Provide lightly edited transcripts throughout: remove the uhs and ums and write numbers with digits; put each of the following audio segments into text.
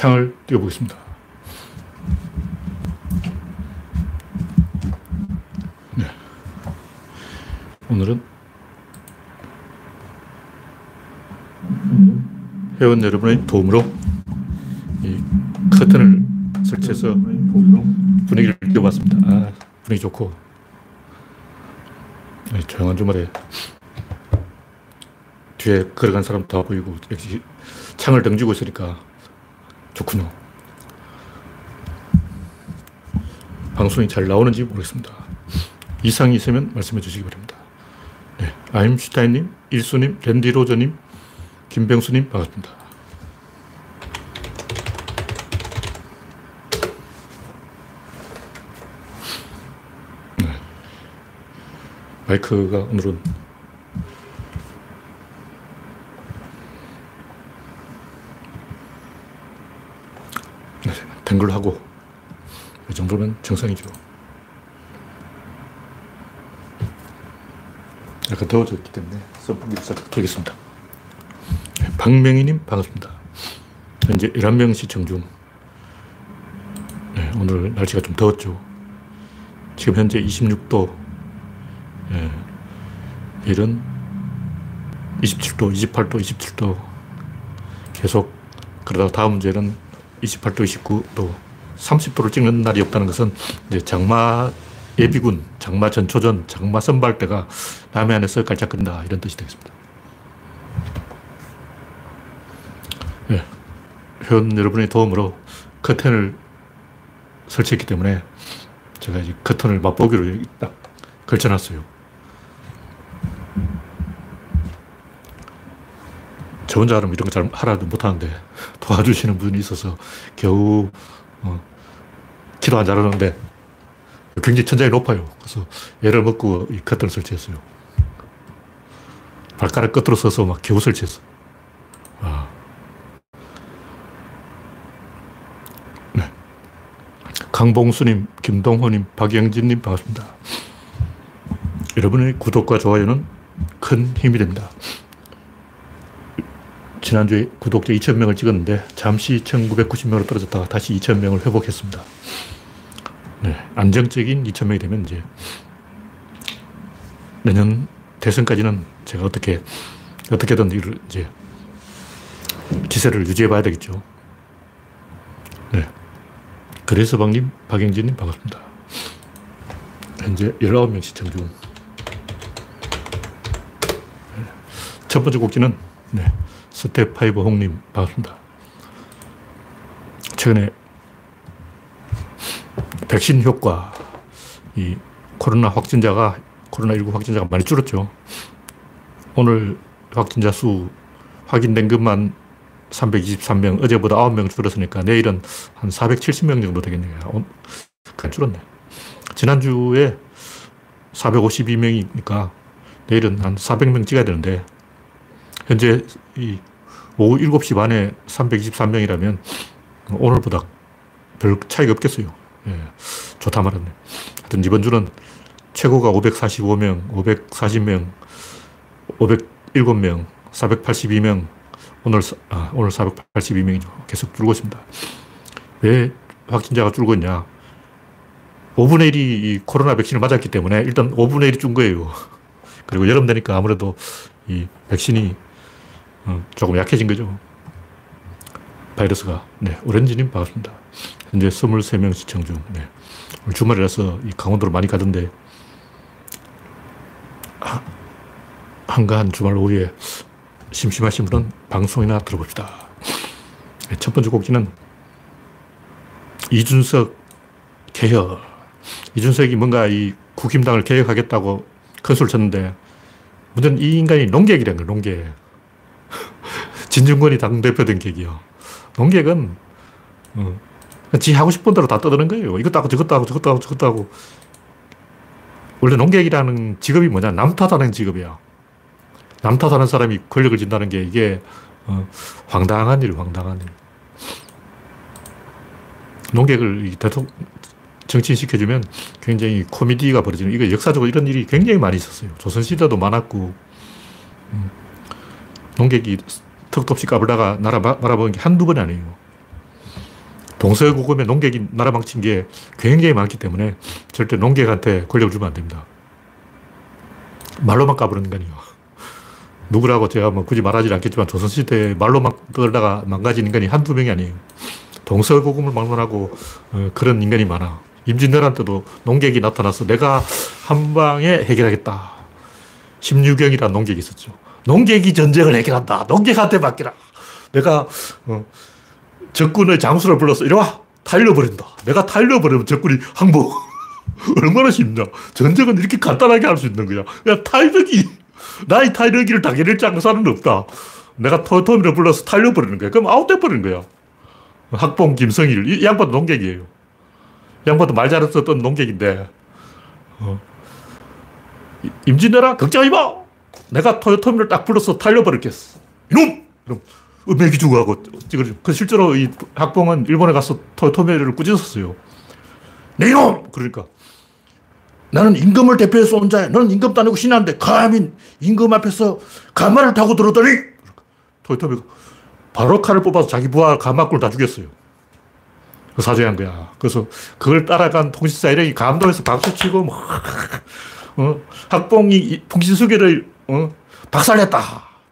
창을 띄워보겠습니다. 네. 오늘은 회원 여러분의 도움으로 이 커튼을 설치해서 분위기를 띄워봤습니다. 아, 분위기 좋고. 네, 조용한 주말에 뒤에 걸어간 사람 다 보이고 역시 창을 등지고 있으니까 좋군요. 방송이 잘 나오는지 모르겠습니다. 이상이 있으면 말씀해 주시기 바랍니다. 네, 아임슈타인님, 일수님, 랜디로저님, 김병수님 반갑습니다. 네, 마이크가 오늘은 된 걸로 하고 이 정도면 정상이죠. 약간 더워졌기 때문에 선풍기를 살짝 틀겠습니다. 박명희님 반갑습니다. 현재 11명 시청 중. 네, 오늘 날씨가 좀 더웠죠. 지금 현재 26도, 네, 내일은 27도, 28도, 27도 계속 그러다가 다음 주에는 28도, 29도, 30도를 찍는 날이 없다는 것은 이제 장마 예비군, 장마 전초전, 장마 선발대가 남해안에서 깔짝거린다 이런 뜻이 되겠습니다. 네, 회원 여러분의 도움으로 커튼을 설치했기 때문에 제가 이제 커튼을 맛보기로 여기 딱 걸쳐놨어요. 저 혼자 하면 이런 거 잘 하라도 못하는데 도와주시는 분이 있어서 겨우 키도 안 자라는데 굉장히 천장이 높아요. 그래서 얘를 먹고 이 커튼을 설치했어요. 발가락 끝으로 써서 막 겨우 설치했어요. 아. 네. 강봉수님, 김동호님, 박영진님 반갑습니다. 여러분의 구독과 좋아요는 큰 힘이 됩니다. 지난주에 구독자 2,000명을 찍었는데 잠시 1,990명으로 떨어졌다가 다시 2,000명을 회복했습니다. 네, 안정적인 2,000명이 되면 이제 내년 대선까지는 제가 어떻게든 이걸 이제 기세를 유지해봐야 되겠죠. 네, 그래서 박님, 박영진님 반갑습니다. 현재 19명 시청 중. 첫 번째 곡지는 네. 스텝파이버 홍님 반갑습니다. 최근에 백신 효과, 이 코로나19 확진자가 많이 줄었죠. 오늘 확진자 수 확인된 것만 323명, 어제보다 9명 줄었으니까 내일은 한 470명 정도 되겠네요. 줄었네. 지난주에 452명이니까 내일은 한 400명 찍어야 되는데 현재 이 오후 7시 반에 323명이라면 오늘보다 별 차이가 없겠어요. 예, 좋다 말았네. 하여튼 이번 주는 최고가 545명, 540명, 507명, 482명, 오늘 482명이죠. 계속 줄고 있습니다. 왜 확진자가 줄고 있냐. 5분의 1이 이 코로나 백신을 맞았기 때문에 일단 5분의 1이 준 거예요. 그리고 여름 되니까 아무래도 이 백신이 조금 약해진 거죠. 바이러스가. 네, 오렌지님 반갑습니다. 현재 23명 시청 중. 네, 오늘 주말이라서 이 강원도로 많이 가던데 한가한 주말 오후에 심심하신 분은 방송이나 들어봅시다. 네, 첫 번째 곡지는 이준석 개혁. 이준석이 뭔가 이 국힘당을 개혁하겠다고 큰소리를 쳤는데 문제는 이 인간이 농객이란 거예요. 농객. 진중권이 당대표 된 객이요. 농객은, 지 하고 싶은 대로 다 떠드는 거예요. 이것도 하고, 저것도 하고, 저것도 하고, 저것도 하고. 원래 농객이라는 직업이 뭐냐? 남 탓하는 직업이야. 남 탓하는 사람이 권력을 진다는 게 이게, 황당한 일, 황당한 일. 농객을 정치인시켜주면 굉장히 코미디가 벌어지는, 이거 역사적으로 이런 일이 굉장히 많이 있었어요. 조선시대도 많았고, 농객이 턱도 없이 까불다가 나라 말아먹은 게 한두 번이 아니에요. 동서고금에 농객이 나라 망친 게 굉장히 많기 때문에 절대 농객한테 권력을 주면 안 됩니다. 말로만 까부는거니요. 누구라고 제가 뭐 굳이 말하지 않겠지만 조선시대에 말로만 떨다가 망가진 인간이 한두 명이 아니에요. 동서고금을 막론하고 그런 인간이 많아. 임진왜란때도 농객이 나타나서 내가 한 방에 해결하겠다. 심유경이라는 농객이 있었죠. 농객이 전쟁을 해결한다. 농객한테 맡기라. 내가 적군의 장수를 불러서 이리 와. 달려버린다. 내가 달려버리면 적군이 항복. 얼마나 쉽냐. 전쟁은 이렇게 간단하게 할 수 있는 거야. 야, 탈려기. 나의 탈려기를 당해낼 장사는 없다. 내가 토토미를 불러서 달려버리는 거야. 그럼 아웃돼버리는 거야. 학봉 김성일. 이 양반도 농객이에요. 양반도 말 잘했었던 농객인데. 임진왜란 걱정하지 마. 내가 토요토미를 딱 불러서 달려버렸겠어. 이놈! 이놈. 음해기주하고 찍어주고. 그 실제로 이 학봉은 일본에 가서 토요토미를 꾸짖었어요. 네 이놈! 그러니까. 나는 임금을 대표해서 온 자야. 너는 임금도 아니고 신하인데 감히 임금 앞에서 가마를 타고 들어오더니. 그러니까. 토요토미가 바로 칼을 뽑아서 자기 부하 가마꾼을 다 죽였어요. 그 사죄한 거야. 그래서 그걸 따라간 통신사 일행이 감동해서 박수치고 막. 학봉이 풍신수기를 박살냈다.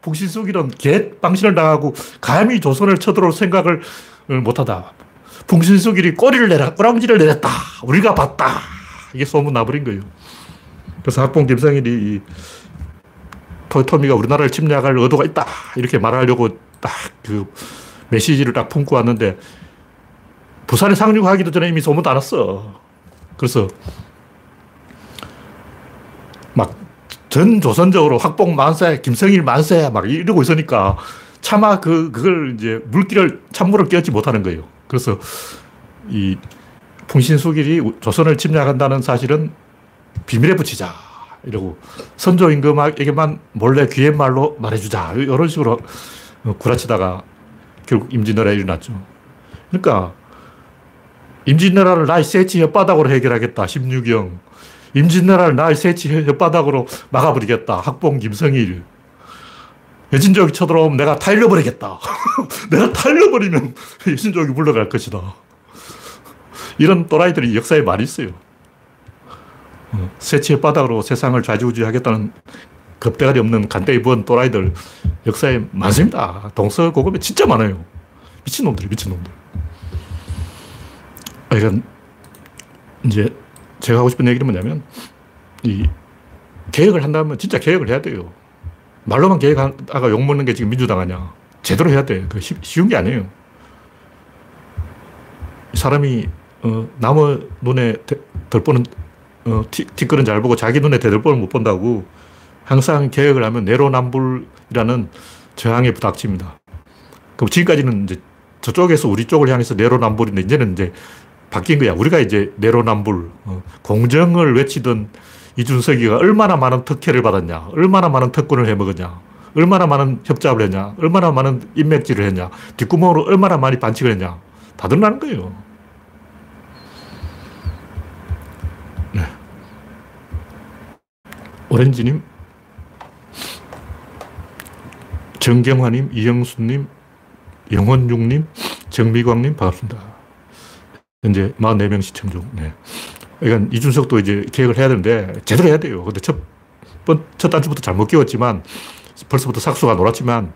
풍신수기는 개방신을 당하고 감히 조선을 쳐들어올 생각을 못하다. 풍신수기를 꼬리를 내라, 꼬랑지를 내렸다. 우리가 봤다. 이게 소문 나버린 거예요. 그래서 학봉 김성일이 토요토미가 우리나라를 침략할 의도가 있다. 이렇게 말하려고 딱 그 메시지를 딱 품고 왔는데 부산에 상륙하기도 전에 이미 소문 다 났어. 그래서 막 전 조선적으로 학봉 만세, 김성일 만세 막 이러고 있으니까 차마 그걸 이제 물기를 찬물을 끼얹지 못하는 거예요. 그래서 이 풍신수길이 조선을 침략한다는 사실은 비밀에 붙이자 이러고 선조 임금에게만 몰래 귀옛말로 말해주자 이런 식으로 구라치다가 결국 임진왜란이 일어났죠. 그러니까 임진왜란을 나의 세치 혓바닥으로 해결하겠다. 16경. 임진왜란을 나의 세치 혓바닥으로 막아버리겠다. 학봉 김성일. 여진족이 쳐들어오면 내가 달려버리겠다. 내가 달려버리면 여진족이 물러갈 것이다. 이런 또라이들이 역사에 많이 있어요. 세치 혓바닥으로 세상을 좌지우지하겠다는 겁대가리 없는 간대기 부은 또라이들 역사에 많습니다. 동서고금에 진짜 많아요. 미친놈들이 미친놈들. 그러니까 이제 제가 하고 싶은 얘기는 뭐냐면 이 개혁을 한다면 진짜 개혁을 해야 돼요. 말로만 개혁하다가 욕먹는 게 지금 민주당 아니야. 제대로 해야 돼. 그 쉬운 게 아니에요. 사람이 남의 눈에 덜 보는 티끌은 잘 보고 자기 눈에 대들보는 못 본다고 항상 개혁을 하면 내로남불이라는 저항에 부닥칩니다. 그럼 지금까지는 이제 저쪽에서 우리 쪽을 향해서 내로남불인데 이제는 이제 바뀐 거야. 우리가 이제 내로남불, 공정을 외치던 이준석이가 얼마나 많은 특혜를 받았냐, 얼마나 많은 특권을 해먹었냐, 얼마나 많은 협잡을 했냐, 얼마나 많은 인맥질을 했냐, 뒷구멍으로 얼마나 많이 반칙을 했냐. 다 드러나는 거예요. 네. 오렌지님, 정경화님, 이영수님, 영원중님, 정미광님 반갑습니다. 이제 44명 시청 중. 네. 그러니까 이준석도 이제 계획을 해야 되는데 제대로 해야 돼요. 근데 첫 단추부터 잘못 끼웠지만 벌써부터 삭수가 놀았지만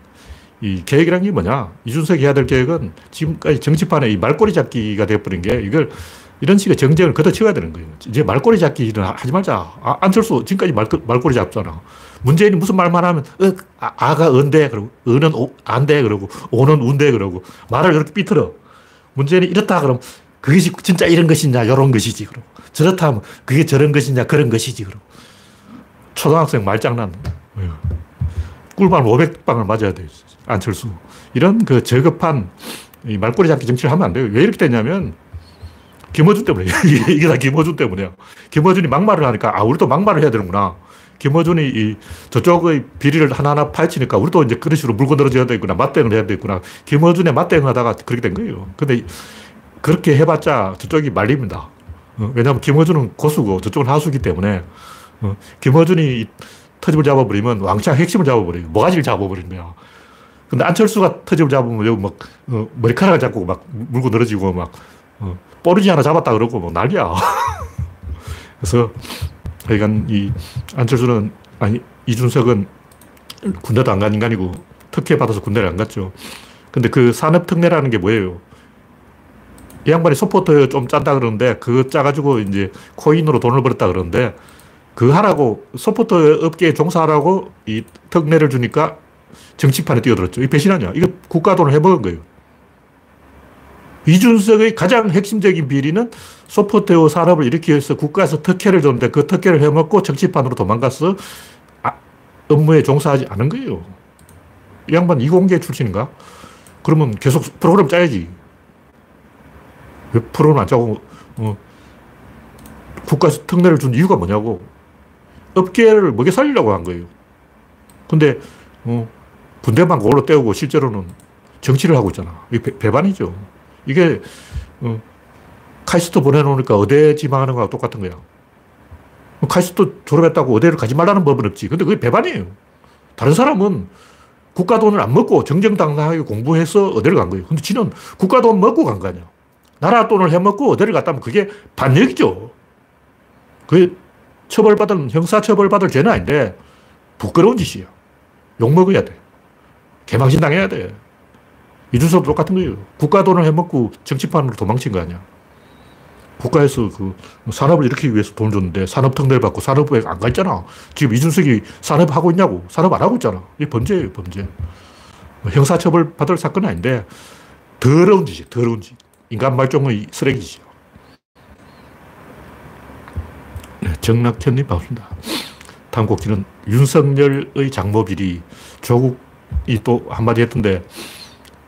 이 계획이란 게 뭐냐? 이준석이 해야 될 계획은 지금까지 정치판에 이 말꼬리 잡기가 되어버린 게 이걸 이런 식의 정쟁을 걷어치워야 되는 거예요. 이제 말꼬리 잡기는 하지 말자. 아, 안철수 지금까지 말꼬리 잡잖아. 문재인이 무슨 말만 하면 아가 은대 그러고 은은 안대 그러고 오는 운대 그러고 말을 그렇게 삐뚤어. 문재인이 이렇다 그러면 그것이 진짜 이런 것이냐, 이런 것이지. 그러고. 저렇다 하면 그게 저런 것이냐, 그런 것이지. 그러고. 초등학생 말장난. 꿀밤 500방을 맞아야 돼요. 안철수. 이런 그 저급한 이 말꼬리 잡기 정치를 하면 안 돼요. 왜 이렇게 되냐면 김어준 때문에. 이게 다 김어준 때문이야. 김어준이 막말을 하니까 아, 우리도 막말을 해야 되는구나. 김어준이 이 저쪽의 비리를 하나하나 파헤치니까 우리도 이제 그런 식으로 물고 늘어져야 되겠구나. 맞대응을 해야 되겠구나. 김어준에 맞대응하다가 그렇게 된 거예요. 근데 그렇게 해봤자 저쪽이 말립니다. 왜냐하면 김어준은 고수고 저쪽은 하수기 때문에 김어준이 터집을 잡아버리면 왕창 핵심을 잡아버려요. 모가지를 잡아버리는 거야. 근데 안철수가 터집을 잡으면 여기 막, 머리카락을 잡고 막 물고 늘어지고 막, 뽀르지 하나 잡았다 그러고 뭐 난리야. 그래서, 하여간 이 안철수는, 아니, 이준석은 군대도 안 간 인간이고 특혜 받아서 군대를 안 갔죠. 근데 그 산업특례라는 게 뭐예요? 이 양반이 소포트 좀 짠다 그러는데 그거 짜가지고 이제 코인으로 돈을 벌었다 그러는데 그 하라고 소프트 업계에 종사하라고 이 특례를 주니까 정치판에 뛰어들었죠. 이 배신하냐? 이거 국가 돈을 해먹은 거예요. 이준석의 가장 핵심적인 비리는 소프트웨어 산업을 일으켜서 국가에서 특혜를 줬는데 그 특혜를 해먹고 정치판으로 도망가서 업무에 종사하지 않은 거예요. 이 양반 이공계 출신인가? 그러면 계속 프로그램 짜야지. 왜 프로그램 안 짜고 국가에서 특례를 준 이유가 뭐냐고. 업계를 먹여 살리려고 한 거예요. 근데 군대만 그걸로 때우고 실제로는 정치를 하고 있잖아. 이게 배반이죠. 이게 카이스트 보내놓으니까 의대 지망하는 거랑 똑같은 거야. 카이스트 졸업했다고 의대를 가지 말라는 법은 없지. 근데 그게 배반이에요. 다른 사람은 국가 돈을 안 먹고 정정당당하게 공부해서 의대를 간 거예요. 근데 지는 국가 돈 먹고 간 거 아니야. 나라 돈을 해먹고 의대를 갔다면 그게 반역이죠. 그게 처벌받은, 형사처벌받을 죄는 아닌데, 부끄러운 짓이야. 욕먹어야 돼. 개망신당해야 돼. 이준석도 똑같은 거예요. 국가 돈을 해먹고 정치판으로 도망친 거 아니야. 국가에서 그 산업을 일으키기 위해서 돈을 줬는데, 산업특례를 받고 산업부에 안 가 있잖아. 지금 이준석이 산업하고 있냐고. 산업 안 하고 있잖아. 이게 범죄예요, 범죄. 형사처벌받을 사건은 아닌데, 더러운 짓이야, 더러운 짓. 인간 말종의 쓰레기 짓이야. 정락현님 반갑습니다. 다음 곡지는 윤석열의 장모 비리. 조국이 또 한마디 했던데,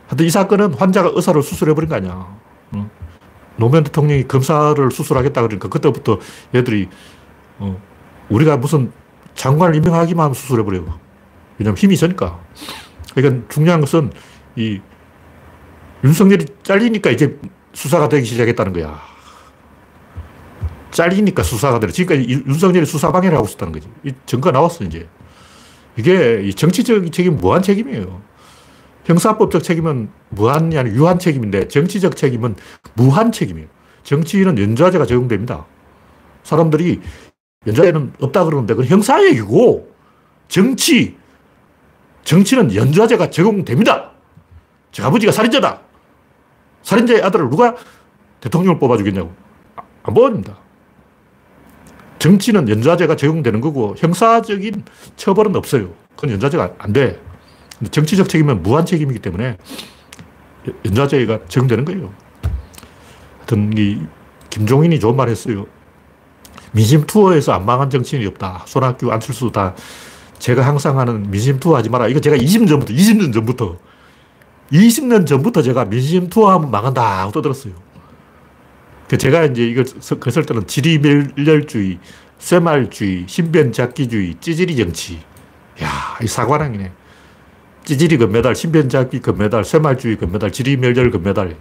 하여튼 이 사건은 환자가 의사를 수술해버린 거 아니야. 노무현 대통령이 검사를 수술하겠다 그러니까 그때부터 얘들이 우리가 무슨 장관을 임명하기만 하면 수술해버려요. 왜냐면 힘이 있으니까. 그러니까 중요한 것은 이 윤석열이 잘리니까 이제 수사가 되기 시작했다는 거야. 잘리니까 수사가 되는, 지금까지 윤석열이 수사 방해를 하고 있었다는 거지. 이 증거 나왔어, 이제. 이게 이 정치적 책임 무한 책임이에요. 형사법적 책임은 무한이 아니라 유한 책임인데 정치적 책임은 무한 책임이에요. 정치인은 연좌제가 적용됩니다. 사람들이 연좌제는 없다 그러는데 그건 형사 얘기고 정치는 연좌제가 적용됩니다. 제 아버지가 살인자다. 살인자의 아들을 누가 대통령을 뽑아주겠냐고. 안 뽑아줍니다. 정치는 연좌제가 적용되는 거고 형사적인 처벌은 없어요. 그건 연좌제가 안 돼. 근데 정치적 책임은 무한 책임이기 때문에 연좌제가 적용되는 거예요. 하여튼 이 김종인이 좋은 말 했어요. 민심 투어에서 안 망한 정치인이 없다. 손학규, 안철수 다 제가 항상 하는 민심 투어 하지 마라. 이거 제가 20년 전부터 제가 민심 투어 하면 망한다고 떠들었어요. 그 제가 이제 이걸 쓸 때는 지리멸렬주의, 쇠말주의, 신변잡기주의, 찌질이 정치. 이야, 이 사관왕이네. 찌질이 금메달, 신변잡기 금메달, 쇠말주의 금메달, 지리멸렬 금메달.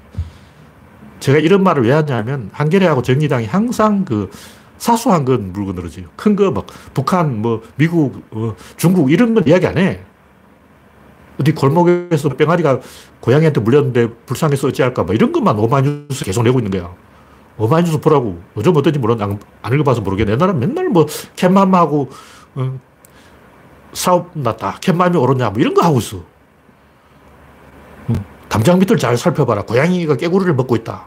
제가 이런 말을 왜 하냐면 한겨레하고 정의당이 항상 그 사소한 건 물고 늘어져요. 큰 거 막 북한, 뭐 미국, 중국 이런 건 이야기 안 해. 어디 골목에서 병아리가 고양이한테 물렸는데 불쌍해서 어찌할까 뭐 이런 것만 오마이뉴스 계속 내고 있는 거야. 오마이뉴스 보라고. 요즘 어떤지 모르는데 안 읽어봐서 모르겠네. 옛날엔 맨날 뭐 캣맘하고 사업 났다. 캣맘이 오르냐 뭐 이런 거 하고 있어. 담장 밑을 잘 살펴봐라. 고양이가 깨구리를 먹고 있다.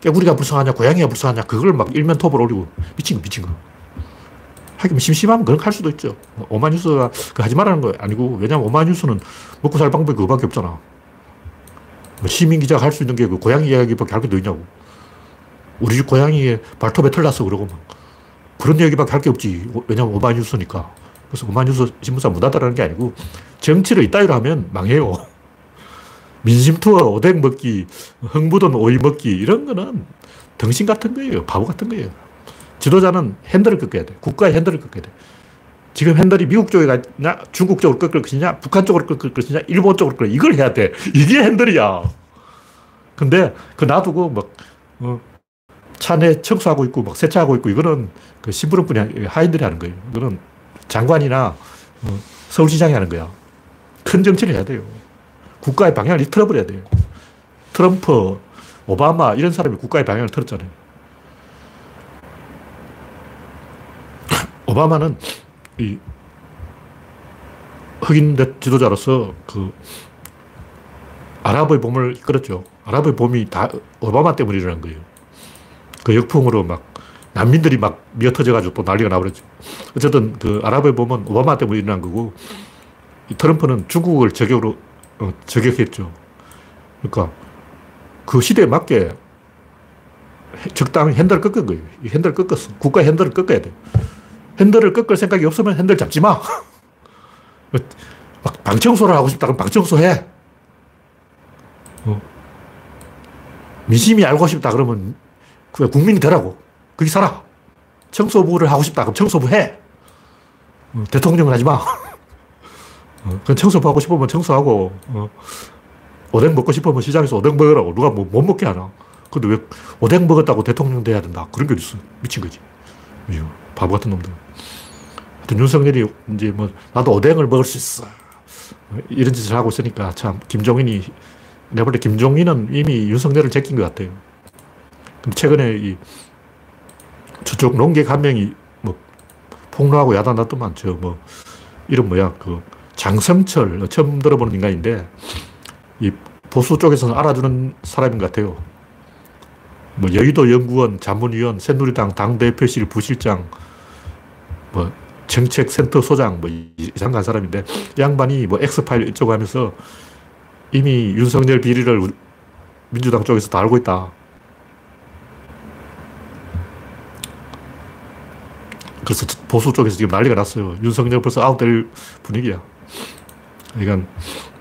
깨구리가 불쌍하냐 고양이가 불쌍하냐 그걸 막 일면톱으로 올리고. 미친 거. 하긴 심심하면 그렇게 할 수도 있죠. 오마이뉴스가 그 하지 말라는 거 아니고, 왜냐면 오마이뉴스는 먹고 살 방법이 그거밖에 없잖아. 뭐 시민기자가 할 수 있는 게 그 고양이 이야기밖에 할 게 더 있냐고. 우리 집 고양이에 발톱에 털 났어 그러고 막 그런 얘기밖에 할 게 없지. 왜냐면 오마이뉴스니까. 그래서 오마이뉴스 신문사 문 닫으라는 게 아니고 정치를 이따위로 하면 망해요. 민심투어 오뎅 먹기, 흥부돈 오이 먹기 이런 거는 등신 같은 거예요. 바보 같은 거예요. 지도자는 핸들을 꺾어야 돼. 국가의 핸들을 꺾어야 돼. 지금 핸들이 미국 쪽에 가냐, 중국 쪽으로 꺾을 것이냐, 북한 쪽으로 꺾을 것이냐, 일본 쪽으로 꺾을 것이냐, 이걸 해야 돼. 이게 핸들이야. 근데 그 놔두고 막 차내 청소하고 있고, 막 세차하고 있고, 이거는 그 심부름꾼이, 하인들이 하는 거예요. 이거는 장관이나 서울시장이 하는 거야. 큰 정치를 해야 돼요. 국가의 방향을 틀어버려야 돼요. 트럼프, 오바마 이런 사람이 국가의 방향을 틀었잖아요. 오바마는 이 흑인 지도자로서 그 아랍의 봄을 이끌었죠. 아랍의 봄이 다 오바마 때문에 일어난 거예요. 그 역풍으로 막 난민들이 막 미어터져가지고 또 난리가 나버렸죠. 어쨌든 그 아랍의 봄은 오바마 때문에 일어난 거고, 이 트럼프는 중국을 저격으로 저격했죠. 그러니까 그 시대에 맞게 적당히 핸들을 꺾은 거예요. 이 핸들을 꺾었어. 국가의 핸들을 꺾어야 돼요. 핸들을 꺾을 생각이 없으면 핸들 잡지 마. 막 방청소를 하고 싶다 그럼 방청소 해. 민심이 알고 싶다 그러면 그냥 국민이 되라고. 거기 살아. 청소부를 하고 싶다 그럼 청소부 해. 대통령은 하지 마. 그냥 청소부 하고 싶으면 청소하고, 오뎅 먹고 싶으면 시장에서 오뎅 먹으라고. 누가 뭐 못 먹게 하나. 근데 왜 오뎅 먹었다고 대통령 돼야 된다. 그런 게 있어. 미친 거지. 바보 같은 놈들. 하여튼 윤석열이 이제 뭐 나도 오뎅을 먹을 수 있어. 이런 짓을 하고 있으니까 참 김종인이, 내가 볼 때 김종인은 이미 윤석열을 제낀 것 같아요. 근데 최근에 이 저쪽 농객 한 명이 뭐 폭로하고 야단 났더만, 저 뭐 이런 뭐야 그 장성철, 처음 들어보는 인간인데 이 보수 쪽에서는 알아주는 사람인 것 같아요. 뭐 여의도 연구원, 자문위원, 새누리당 당대표실 부실장, 뭐 정책센터 소장, 뭐 이상한 사람인데 이 양반이 뭐 엑스파일 이쪽 하면서 이미 윤석열 비리를 민주당 쪽에서 다 알고 있다. 그래서 보수 쪽에서 지금 난리가 났어요. 윤석열 벌써 아웃될 분위기야. 그러니까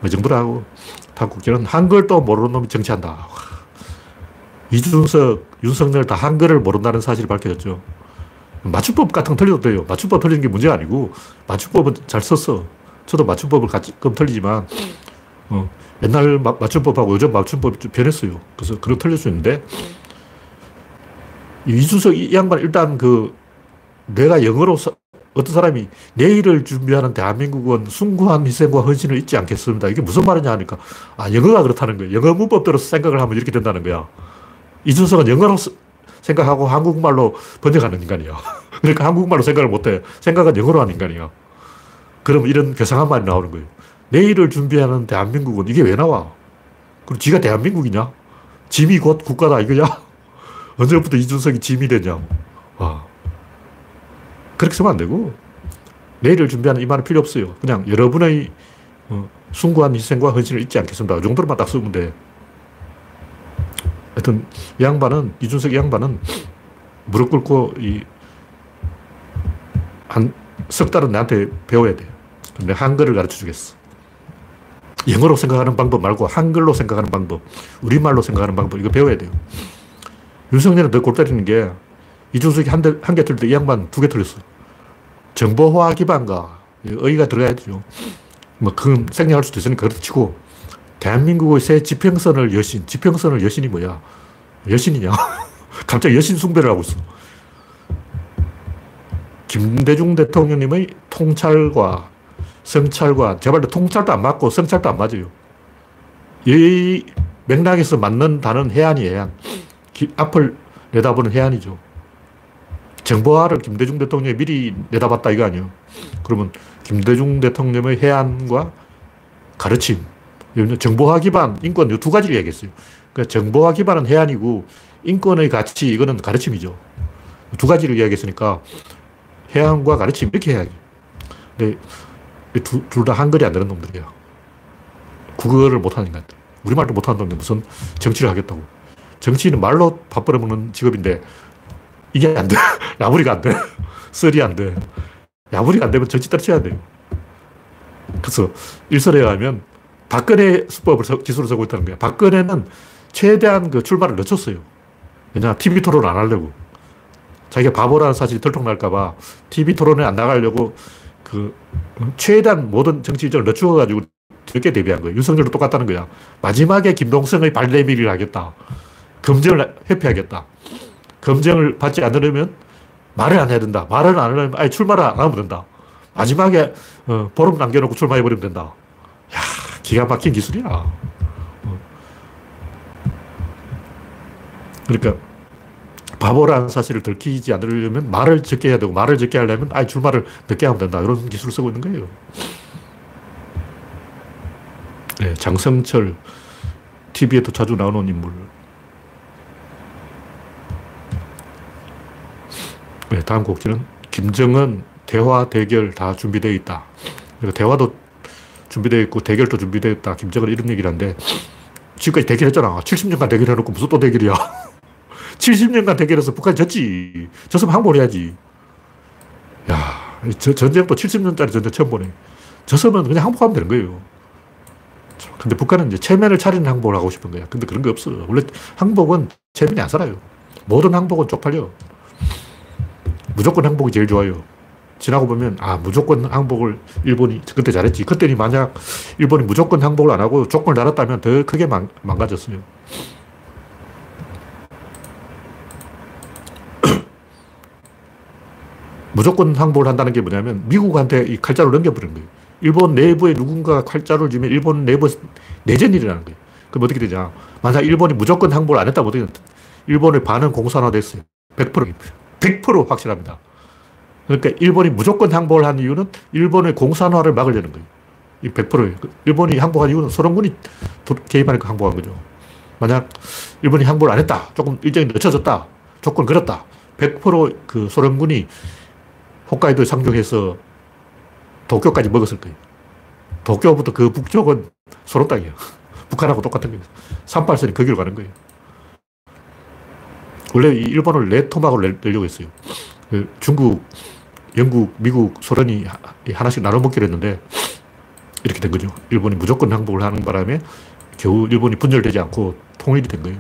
이 정도라고. 한국계는 한글도 모르는 놈이 정치한다. 이준석, 윤석열 다 한글을 모른다는 사실이 밝혀졌죠. 맞춤법 같은 건 틀려도 돼요. 맞춤법 틀리는 게 문제가 아니고 맞춤법은 잘 썼어. 저도 맞춤법을 가끔 틀리지만 옛날 맞춤법하고 요즘 맞춤법이 좀 변했어요. 그래서 그걸 틀릴 수 있는데, 이준석 이 양반 일단 그 내가 영어로 어떤 사람이 내일을 준비하는 대한민국은 숭고한 희생과 헌신을 잊지 않겠습니다. 이게 무슨 말이냐 하니까 아 영어가 그렇다는 거예요. 영어 문법대로 생각을 하면 이렇게 된다는 거야. 이준석은 영어로 생각하고 한국말로 번역하는 인간이야. 그러니까 한국말로 생각을 못해. 생각은 영어로 하는 인간이야. 그럼 이런 괴상한 말이 나오는 거예요. 내일을 준비하는 대한민국은 이게 왜 나와? 그럼 지가 대한민국이냐? 짐이 곧 국가다 이거야? 언제부터 이준석이 짐이 되냐고. 와. 그렇게 쓰면 안 되고, 내일을 준비하는 이 말은 필요 없어요. 그냥 여러분의 숭고한 희생과 헌신을 잊지 않겠습니다. 이 정도로만 딱 쓰면 돼. 하여튼 이 양반은, 이준석 이 양반은 무릎 꿇고 이 한 석 달은 나한테 배워야 돼. 근데 한글을 가르쳐 주겠어. 영어로 생각하는 방법 말고 한글로 생각하는 방법, 우리말로 생각하는 방법, 이거 배워야 돼요. 윤석열은 더 골 때리는 게, 이준석이 한 개 틀릴 때 이 양반 2개 틀렸어. 정보화 기반과 의의가 들어가야 되죠. 뭐, 그건 생략할 수도 있으니까 그렇다 치고, 대한민국의 새 지평선을 여신, 지평선을 여신이 뭐야? 여신이냐? 갑자기 여신 숭배를 하고 있어. 김대중 대통령님의 통찰과 성찰과, 제발 통찰도 안 맞고 성찰도 안 맞아요. 이 맥락에서 맞는 단어는 해안이에요, 해안. 앞을 내다보는 해안이죠. 정보화를 김대중 대통령이 미리 내다봤다 이거 아니에요. 그러면 김대중 대통령의 해안과 가르침, 정보화 기반, 인권 이 2가지를 이야기했어요. 그러니까 정보화 기반은 해안이고 인권의 가치, 이거는 가르침이죠. 2가지를 이야기했으니까 해안과 가르침 이렇게 해야지. 근데 둘 다 한글이 안 되는 놈들이야. 국어를 못하는 인간들. 우리말도 못하는 놈들 무슨 정치를 하겠다고. 정치인은 말로 밥 벌어먹는 직업인데 이게 안 돼. 야부리가 안 돼. 썰이 안 돼. 야부리가 안 되면 정치 떨쳐야 돼요. 그래서 일설에 가면 박근혜 수법을 기술을 쓰고 있다는 거야. 박근혜는 최대한 그 출마를 늦췄어요. 왜냐, TV 토론 안 하려고. 자기가 바보라는 사실이 덜통날까봐 TV 토론에 안 나가려고 그 최대한 모든 정치 일정을 늦추어가지고 늦게 데뷔한 거예요. 윤석열도 똑같다는 거야. 마지막에 김동성의 발레미를 하겠다. 검증을 회피하겠다. 검증을 받지 않으려면 말을 안 해야 된다. 말을 안 하려면 아예 출마를 안 하면 된다. 마지막에 보름 남겨놓고 출마해버리면 된다. 야, 기가 막힌 기술이야. 그러니까 바보라는 사실을 들키지 않으려면 말을 적게 해야 되고, 말을 적게 하려면 아예 줄말을 늦게 하면 된다. 이런 기술을 쓰고 있는 거예요. 네, 장성철, TV에도 자주 나오는 인물. 네, 다음 곡지는 김정은 대화, 대결 다 준비되어 있다. 그러니까 대화도 준비되어 있고 대결도 준비되어 있다. 김정은 이런 얘기를 하는데, 지금까지 대결했잖아. 70년간 대결해놓고 무슨 또 대결이야. 70년간 대결해서 북한이 졌지. 졌으면 항복해야지. 야, 전쟁도 70년짜리 전쟁 처음 보네. 졌으면 그냥 항복하면 되는 거예요. 근데 북한은 이제 체면을 차리는 항복을 하고 싶은 거야. 근데 그런 게 없어. 원래 항복은 체면이 안 살아요. 모든 항복은 쪽팔려. 무조건 항복이 제일 좋아요. 지나고 보면, 아, 무조건 항복을 일본이 그때 잘했지. 그때는 만약 일본이 무조건 항복을 안 하고 조건을 달았다면 더 크게 망가졌어요. 무조건 항복을 한다는 게 뭐냐면 미국한테 이 칼자루를 넘겨버리는 거예요. 일본 내부에 누군가가 칼자루를 주면 일본 내부에서 내전이 일어나는 거예요. 그럼 어떻게 되냐. 만약 일본이 무조건 항복을 안 했다면 어떻게 되냐. 일본의 반은 공산화됐어요. 100% 확실합니다. 그러니까 일본이 무조건 항복을 한 이유는 일본의 공산화를 막으려는 거예요. 이 100%예요. 일본이 항복한 이유는 소련군이 개입하니까 항복한 거죠. 만약 일본이 항복을 안 했다. 조금 일정이 늦춰졌다. 조건 걸었다. 100% 그 소련군이 홋카이도에 상륙해서 도쿄까지 먹었을 거예요. 도쿄부터 그 북쪽은 소련 땅이에요. 북한하고 똑같은 거예요. 38선이 거기로 가는 거예요. 원래 이 일본을 내 토막으로 내려고 했어요. 중국, 영국, 미국, 소련이 하나씩 나눠 먹기로 했는데 이렇게 된 거죠. 일본이 무조건 항복을 하는 바람에 겨우 일본이 분열되지 않고 통일이 된 거예요.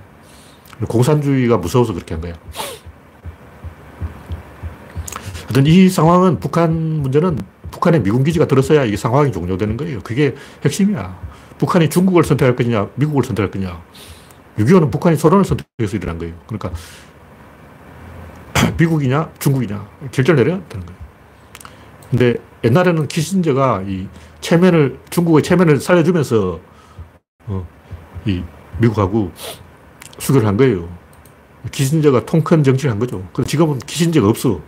공산주의가 무서워서 그렇게 한 거예요. 하여튼 이 상황은 북한 문제는 북한에 미군기지가 들어서야 이 상황이 종료되는 거예요. 그게 핵심이야. 북한이 중국을 선택할 거냐, 미국을 선택할 거냐. 6.25는 북한이 소련을 선택해서 일어난 거예요. 그러니까 미국이냐, 중국이냐 결정을 내려야 되는 거예요. 근데 옛날에는 키신저가 이 체면을, 중국의 체면을 살려주면서 이 미국하고 수교를 한 거예요. 키신저가 통큰 정치를 한 거죠. 그래서 지금은 키신저가 없어.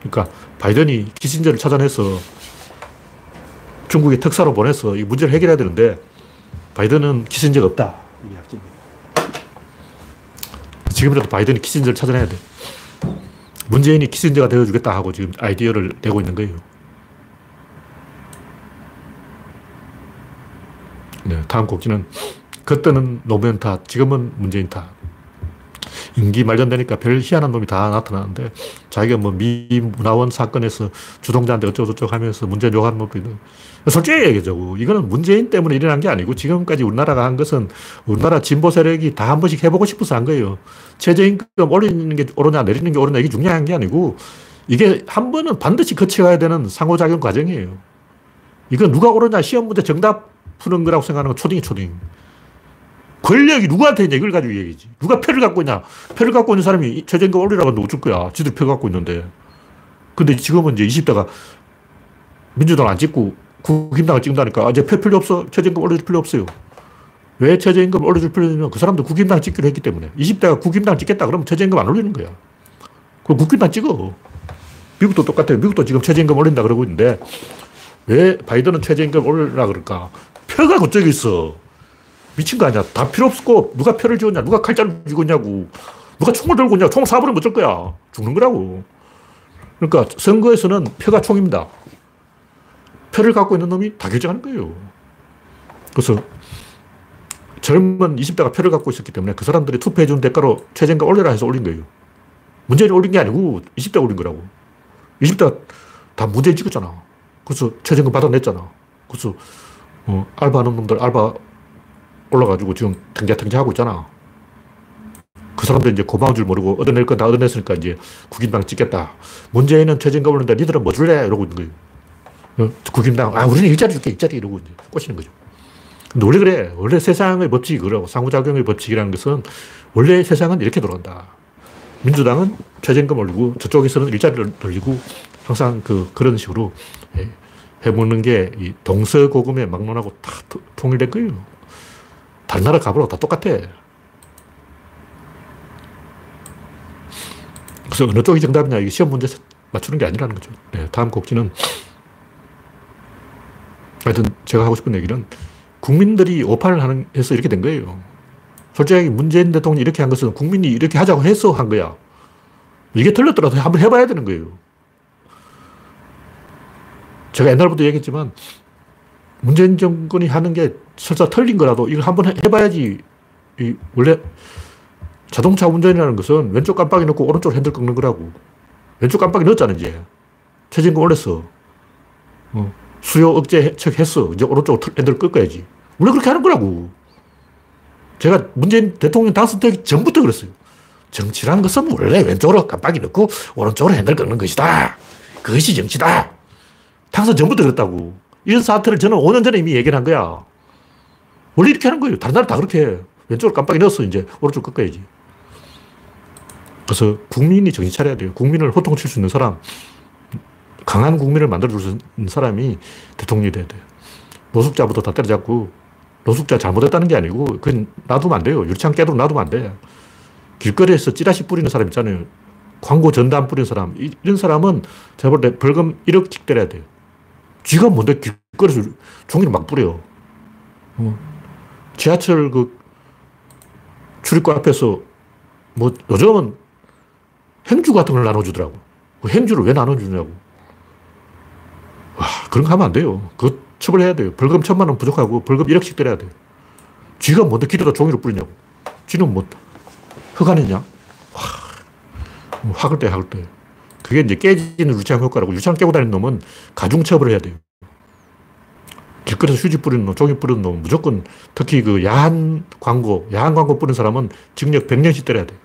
그러니까 바이든이 키신저를 찾아내서 중국의 특사로 보내서 이 문제를 해결해야 되는데 바이든은 키신저가 없다. 지금이라도 바이든이 키신저를 찾아내야 돼. 문재인이 키신저가 되어주겠다 하고 지금 아이디어를 내고 있는 거예요. 네, 다음 곡지는 그때는 노무현 탓, 지금은 문재인 탓. 임기 말년되니까 별 희한한 놈이 다 나타나는데 자기가 뭐 미문화원 사건에서 주동자한테 어쩌고저쩌고 하면서 문재인 욕하는 놈도 있는. 솔직히 얘기하자고. 이거는 문재인 때문에 일어난 게 아니고 지금까지 우리나라가 한 것은 우리나라 진보 세력이 다 한 번씩 해보고 싶어서 한 거예요. 최저임금 올리는 게 옳으냐 내리는 게 옳으냐 이게 중요한 게 아니고 이게 한 번은 반드시 거쳐가야 되는 상호작용 과정이에요. 이건 누가 옳으냐 시험 문제 정답 푸는 거라고 생각하는 건 초딩이. 권력이 누구한테 있냐, 이걸 가지고 얘기지. 누가 표를 갖고 있냐. 표를 갖고 있는 사람이 최저임금 올리라고 하는데 어쩔 거야. 지들 표 갖고 있는데. 근데 지금은 이제 20대가 민주당 안 찍고 국힘당을 찍는다니까. 아, 이제 표 필요 없어. 최저임금 올려줄 필요 없어요. 왜 최저임금 올려줄 필요 없냐면 그 사람도 국힘당을 찍기로 했기 때문에. 20대가 국힘당을 찍겠다 그러면 최저임금 안 올리는 거야. 그럼 국힘당 찍어. 미국도 똑같아요. 미국도 지금 최저임금 올린다 그러고 있는데 왜 바이든은 최저임금 올리라 그럴까. 표가 그쪽에 있어. 미친 거 아니야. 다 필요 없고 누가 표를 지었냐. 누가 칼자루 쥐고 있냐고. 누가 총을 들고 있냐. 총 쏴버리면 어쩔 거야. 죽는 거라고. 그러니까 선거에서는 표가 총입니다. 표를 갖고 있는 놈이 다 결정하는 거예요. 그래서 젊은 20대가 표를 갖고 있었기 때문에 그 사람들이 투표해 준 대가로 최저임금 올려라 해서 올린 거예요. 문재인이 올린 게 아니고 20대가 올린 거라고. 20대가 다 문재인 찍었잖아. 그래서 최저임금 받아냈잖아. 그래서 알바하는 놈들 알바 올라가지고 지금 탱자탱자 하고 있잖아. 그 사람들 이제 고마운 줄 모르고 얻어낼 건 다 얻어냈으니까 이제 국힘당 찍겠다. 문재인은 최저임금 올린다. 니들은 뭐 줄래? 이러고 있는 거예요. 국힘당, 아, 우리는 일자리 줄게, 일자리. 이러고 이제 꼬시는 거죠. 근데 원래 그래. 원래 세상의 법칙이 그러고 상호작용의 법칙이라는 것은 원래 세상은 이렇게 돌아간다. 민주당은 최저임금 올리고 저쪽에서는 일자리를 늘리고 항상 그런 식으로 해먹는 게 이 동서고금의 막론하고 다 통일된 거예요. 다른 나라 가보라고 다 똑같아. 그래서 어느 쪽이 정답이냐, 이게 시험 문제 맞추는 게 아니라는 거죠. 네, 다음 곡지는 하여튼 제가 하고 싶은 얘기는 국민들이 오판을 해서 이렇게 된 거예요. 솔직히 문재인 대통령이 이렇게 한 것은 국민이 이렇게 하자고 해서 한 거야. 이게 틀렸더라도 한번 해봐야 되는 거예요. 제가 옛날부터 얘기했지만 문재인 정권이 하는 게 설사 틀린 거라도 이걸 한번 해봐야지. 이 원래 자동차 운전이라는 것은 왼쪽 깜빡이 넣고 오른쪽 핸들 꺾는 거라고. 왼쪽 깜빡이 넣었잖아, 이제. 최저임금 올렸어. 수요 억제 했어. 이제 오른쪽 핸들 꺾어야지. 원래 그렇게 하는 거라고. 제가 문재인 대통령 당선되기 전부터 그랬어요. 정치라는 것은 원래 왼쪽으로 깜빡이 넣고 오른쪽으로 핸들 꺾는 것이다. 그것이 정치다. 당선 전부터 그랬다고. 이런 사태를 저는 5년 전에 이미 얘기를 한 거야. 원래 이렇게 하는 거예요. 다른 나라 다 그렇게 해. 왼쪽으로 깜빡이 넣었어. 이제 오른쪽 꺾어야지. 그래서 국민이 정신 차려야 돼요. 국민을 호통칠 수 있는 사람, 강한 국민을 만들어줄 수 있는 사람이 대통령이 돼야 돼요. 노숙자부터 다 때려잡고, 노숙자 잘못했다는 게 아니고 그건 놔두면 안 돼요. 유리창 깨도록 놔두면 안 돼. 길거리에서 찌라시 뿌리는 사람 있잖아요. 광고 전단 뿌리는 사람. 이런 사람은 제가 볼 때 벌금 1억씩 때려야 돼요. 쥐가 뭔데 길거리에서 종이를 막 뿌려. 지하철 그 출입구 앞에서 뭐 요즘은 행주 같은 걸 나눠주더라고. 그 행주를 왜 나눠주냐고. 와, 그런 거 하면 안 돼요. 그거 처벌해야 돼요. 벌금 1000만 원 부족하고 벌금 1억씩 때려야 돼요. 쥐가 뭔데 길에다 종이를 뿌리냐고. 쥐는 뭐 흑안이냐. 와, 학을 때 학을 때. 그게 이제 깨지는 유치장 효과라고. 유치장 깨고 다니는 놈은 가중처벌을 해야 돼요. 길거리에서 휴지 뿌리는 놈, 종이 뿌리는 놈, 무조건 특히 그 야한 광고 뿌리는 사람은 징역 100년씩 때려야 돼요.